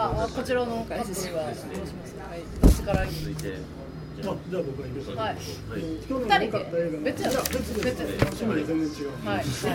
こちらのカップルがどうしますか。はい、どっちから続いて。じゃあ僕がいいですか。はい。2人で別です。趣味で全然違う。はい。じ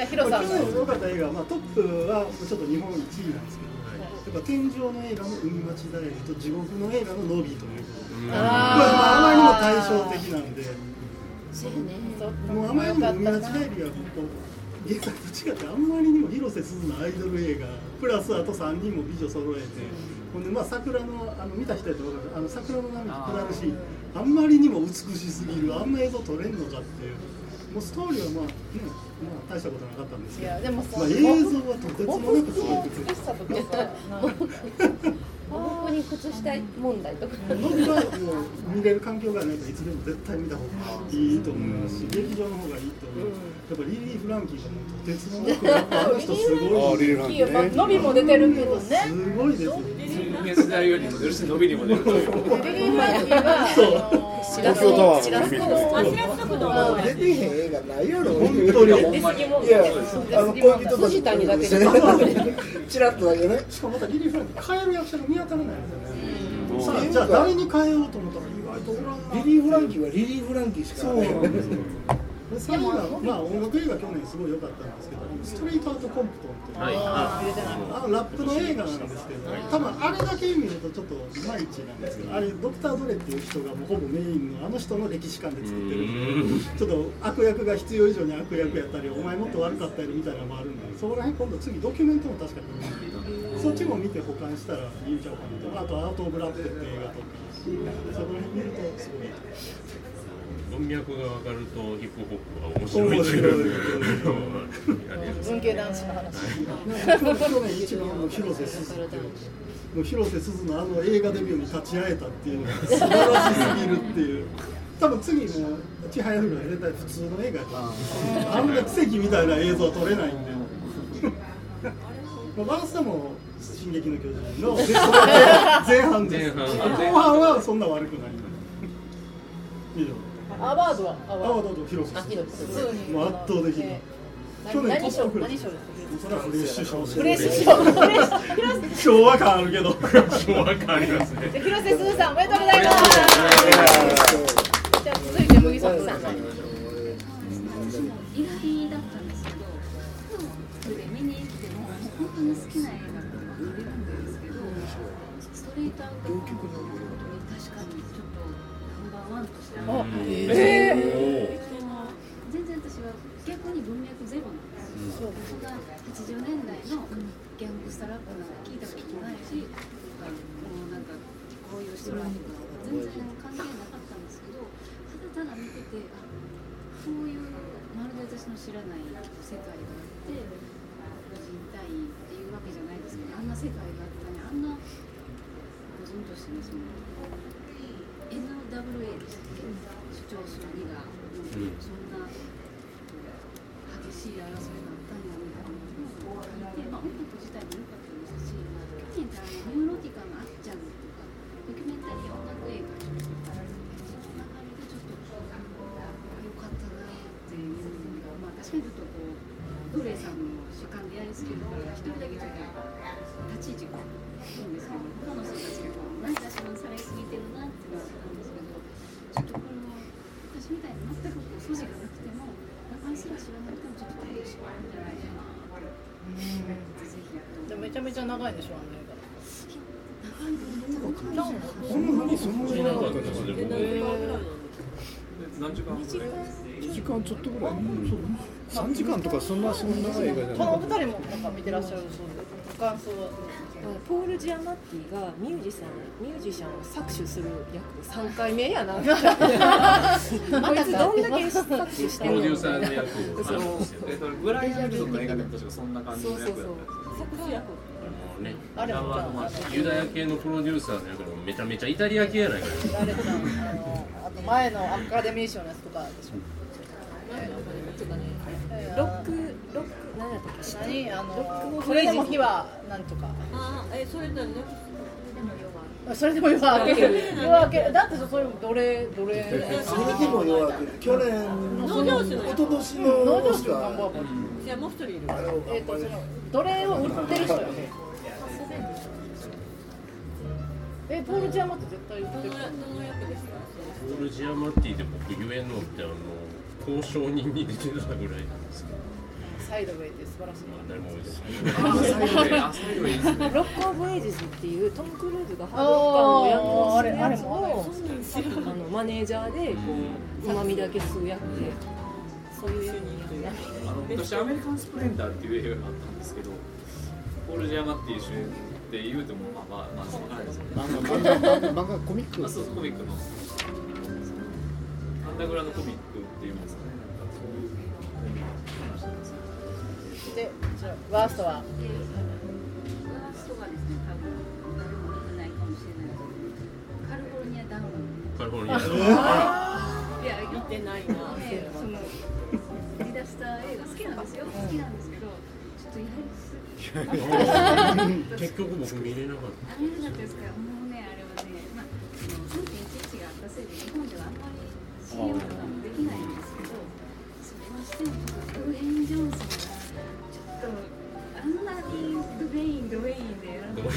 ゃあヒロさん。去年良かった映画、まあトップはちょっと日本1位なんですけど。やっぱ天井の映画の海町ダイアリーと地獄の映画のノビーということで、あまりにも対照的なので、もうあまりにも海町ダイアリーは原作と違ってあんまりにも広瀬すずのアイドル映画プラスあと3人も美女揃えて、ほんでまあ桜 の見た人やと分かる、あの桜の波が下るし、あんまりにも美しすぎる、あんな映像撮れんのかっていう。もうストーリーはまあ、ね、まあ大したことなかったんですけど、いやでもさ、まあ、映像はとてつもなくすごい美しさとかさ、ここに靴下問題とかノブが見れる環境がないといつでも絶対見た方がいいと思いますし、劇場の方がいいと思います、やっぱリリー・フランキーがもうとてつもなくあの人すごいリリー・フランキー、まあ、ノビも出てるけどね、すごいですよね、世代よりも出るし、ノビにも出るというリリー・フランキーは東京タワーの海出てへん映画ないやろ、本当に。いや、恋人たちだけチラッとだけね。しかもまたリリー・フランキー変える役者が見当たらないですよね。じゃあ誰に変えようと思ったら意外とおらん。リリー・フランキーはリリー・フランキーしかない。そうなんですよ。最後はまあ音楽映画去年すごい良かったんですけど、ストリートアウトコンプトンっていう、あのラップの映画なんですけど、多分あれだけ見るとちょっといまいちなんですけど、あれドクター・ドレっていう人がもうほぼメインのあの人の歴史観で作ってるんで、ちょっと悪役が必要以上に悪役やったり、お前もっと悪かったりみたいなのもあるんで、そこら辺今度次ドキュメントも確かにそっちも見て保管したらいいんちゃうかなと、あとアート・オブ・ラップっていう映画とか、そこら辺見るとすごい。文脈が分かるとヒップホップは面白いです。文系男子の話。去年一番の広瀬すずっていう、広瀬すずのあの映画デビューに立ち会えたっていうのが素晴らしすぎるっていう。多分次もちはやふるは絶対普通の映画で、あんな奇跡みたいな映像は撮れないんで。バースタも進撃の巨人の前半です。後半はそんな悪くない。以上。アワードはアワード広瀬すずもう圧倒的に去年何賞フレッシュ賞昭和感あるけど昭和感ありますね。広瀬すずさんおめでとうございます。じゃあ続いて麦崎さん、私も意外だったんですけど、今日見に来ても本当に好きな映画とか見れるんですけど、ストリートアウトの曲の本当に確かにちょっとワンとしてあるんですけども、全然私は逆に文脈ゼロなんですよ。僕が80年代のギャングスタラップなんか聞いたことないし、なんかこういう人らとか全然関係なかったんですけど、ただ見てて、あ、こういうまるで私の知らない世界があって、人体っていうわけじゃないですけど、あんな世界があったね、あんな個人としてのそのNWA でしたっけ、主張する2が、そんな激しい争いがあったんだみたいなのを聞いて、まあ、音楽自体も良かったですし、去年からニューロティカのあっちゃんとか、ドキュメンタリー音楽映画とか、その中でちょっと良かったなっていうのが、まあ、確かにちょっとこう、ドレイさんの主観でやりすぎるから、一人だけちょっと立ち位置がいいんですけど、他の人たちが何かしらされすぎてるなっていうのがあったんですけど、ちょっとこれも私みたいに全く素地がなくても、中身すら知らなくてもちょっと楽しくなるんじゃないかなって、ぜひやっても。めちゃめちゃ長いでしょ、あの映画。長いですね。そんなにそんなに長かったですね。何時間ぐらい？2時間ちょっとぐらい。3時間とかそんな長い映画じゃない。このお二人もなんか見てらっしゃるそうで、ご感想はどうですか？ポール・ジアマッティがミュージシャンを搾取する役3回目やな。こいつどんだけ搾取してるの？プロデューサーの役。そう。ブライアン・ジョンの映画でも確かそんな感じの役だったんですよ。ね、あれはユダヤ系のプロデューサーの役でもめちゃめちゃイタリア系やないかな。あと前のアカデミー賞のやつとかでしょ。ロック何やったっけ？それでも火はなんとか。ああ、それだね。それでも弱明ける。だってそれもどれ。それでも弱明ける。去年のおととしの農場主が。じゃあもう一人いる。そのどれを売ってる人よね。ポール・ジアマッティ絶対言ってる。どの役ですか？ポール・ジアマッティで僕言えんのって交渉人に出てたぐらいなんですけど。サイドウェイって素晴らしい。あ、誰も多いです。サイドウェイですね。ロック・オブ・エイジズっていうトム・クルーズがハードルパンの役をするやつをマネージャーでつまみだけ吸う役で、そういう役になる。私アメリカン・スプレンダーっていう映画があったんですけど、ポール・ジアマッティ主演って言うてもまあそうなんですよね。漫画コミック。そうコミックのアンダーグラウンドコミックっていうんですかね。でワーストは、ワーストはですね、多分誰も見てないかもしれないと思うんですけど、カリフォルニアダウン。カリフォルニアダウン。いや見てないな。その売り出した映画好きなんですよ。好きなんですけど、ちょっとやりすぎ。結局僕見れなかった。見れなかったですから、もうねあれはね、まあ3.11があったせいで日本ではあんまり CM とかもできないんですけど、それましてドウェイン・ジョンソン。あんなにドウェインでやらないロック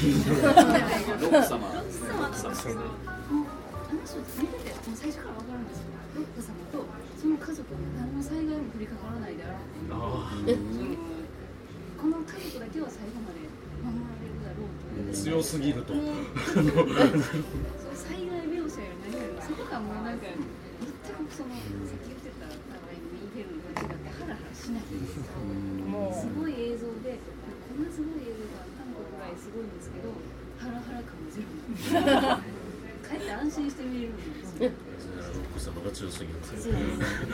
様なんですけど、あの人見ててもう最初から分かるんですよ。ロック様とその家族に何の災害も降りかからないであろうと、この家族だけは最後まで守られるだろうと、強すぎると災害描写より何より、そこがもうなんか全くそのさっき言ってたインフェルノが違ってハラハラしないんですよ。すごい映像で、こんなすごい映像が韓国ぐらいすごいんですけど、ハラハラ感ゼロなんですかえって安心して見れるんですよ。奥様が強すぎますよね。もう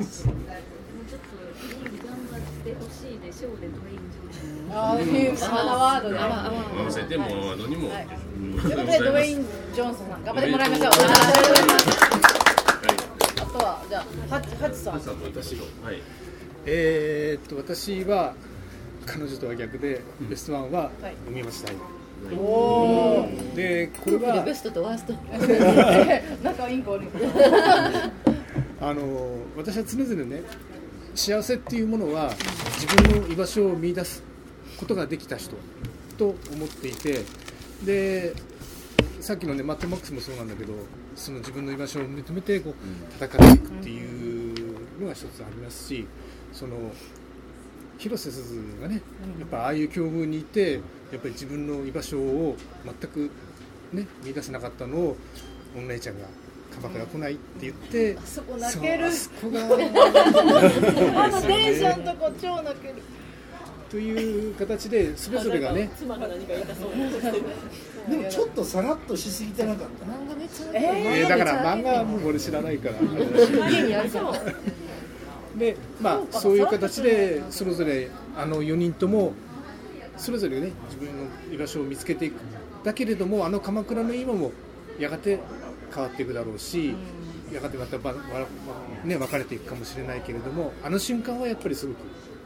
ちょっと演技頑張ってほしいでしょうで、ドウェイン・ジョンソン。ああ、いうワードで。任せても、はい、にも。はい、ということで、ドウェイン・ジョンソンさん、頑張ってもらいましょう。あとは、じゃあ、ハチさん。はい。私は彼女とは逆で、ベストワンは見ました、はい、おーで、これはベストとワースト仲いいんか悪いんか私は常々ね、幸せっていうものは自分の居場所を見出すことができた人と思っていて、で、さっきのね、マットマックスもそうなんだけど、その自分の居場所を認めてこう戦っていくっていうのが一つありますし、その広瀬すずがね、やっぱああいう境遇にいて、やっぱり自分の居場所を全く、ね、見出せなかったのをお姉ちゃんが鎌倉来ないって言って、あそこ泣ける、あそこがあの電車のとこ超泣けるという形で、それぞれがね、妻が何か言いたそうでもちょっとさらっとしすぎてなかった。漫画めっちゃだから漫画はもう俺知らないから家にあるからで、まあ、そういう形でそれぞれ4人ともそれぞれね、自分の居場所を見つけていく。だけれども鎌倉の今もやがて変わっていくだろうし、やがてまたね、別れていくかもしれないけれども、あの瞬間はやっぱりすごく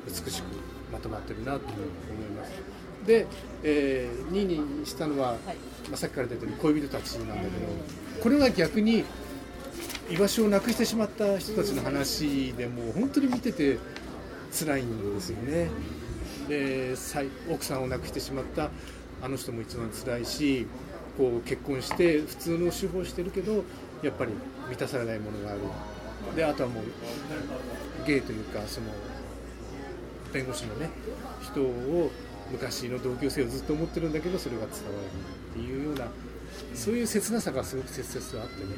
美しくまとまってるなと思います。で、2位にしたのは、まあ、さっきから出てる恋人たちなんだけど、これは逆に居場所をなくしてしまった人たちの話で、もう本当に見てて辛いんですよね。で、奥さんを亡くしてしまったあの人も一番辛いし、こう結婚して普通の手法してるけど、やっぱり満たされないものがある。で、あとはもうゲイというか、その弁護士のね、人を昔の同級生をずっと思ってるんだけど、それが伝わらないっていうような、そういう切なさがすごく切々とあってね。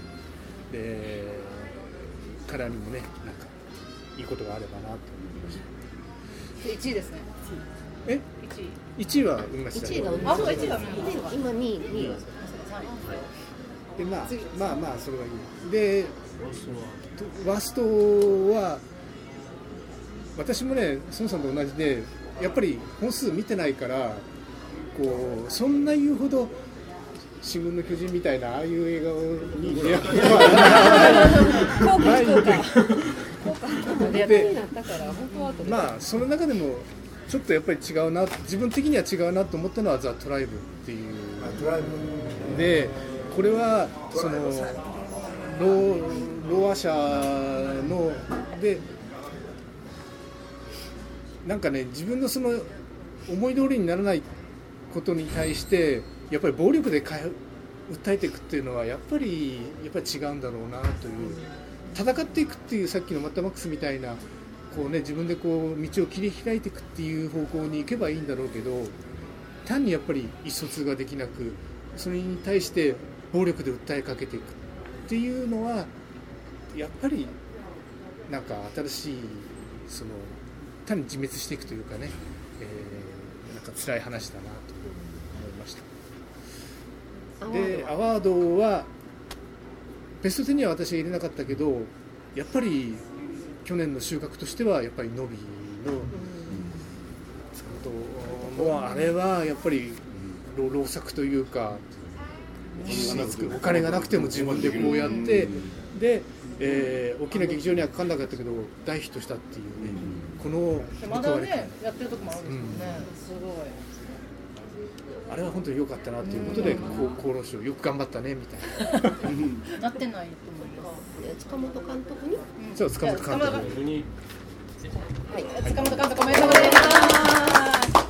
からにもね、なんかいいことがあればなと思いました。で、1位ですね。1位は見ました。今2位は。で、まあそれはいい。で、ワーストは私もね、孫さんと同じで、やっぱり本数見てないから、こうそんな言うほど。新聞の巨人みたいなああいう映画に出会ってはまあその中でもちょっとやっぱり違うな、自分的には違うなと思ったのはザ・トライブっていう、で、これはそのローア社ので、なんかね、自分のその思い通りにならないことに対してやっぱり暴力で訴えていくっていうのはやっぱり違うんだろうなという、戦っていくっていうさっきのマッドマックスみたいなこうね自分でこう道を切り開いていくっていう方向に行けばいいんだろうけど、単にやっぱり意思疎通ができなくそれに対して暴力で訴えかけていくっていうのはやっぱりなんか新しいその単に自滅していくというかね、なんか辛い話だなと思いました。でアワードはベスト10には私は入れなかったけど、やっぱり去年の収穫としてはやっぱりノビのもうあれはやっぱり労作というか、お金がなくても自分でこうやってで、大きな劇場にはかかんなかったけど大ヒットしたっていうね、このまだねやってるとこもあるんですよね、すごいあれは本当に良かったなということで厚労省よく頑張ったねみたいななってないと思います。塚本監督に、そう塚本監督に、はい、塚本監督おめでとうございます。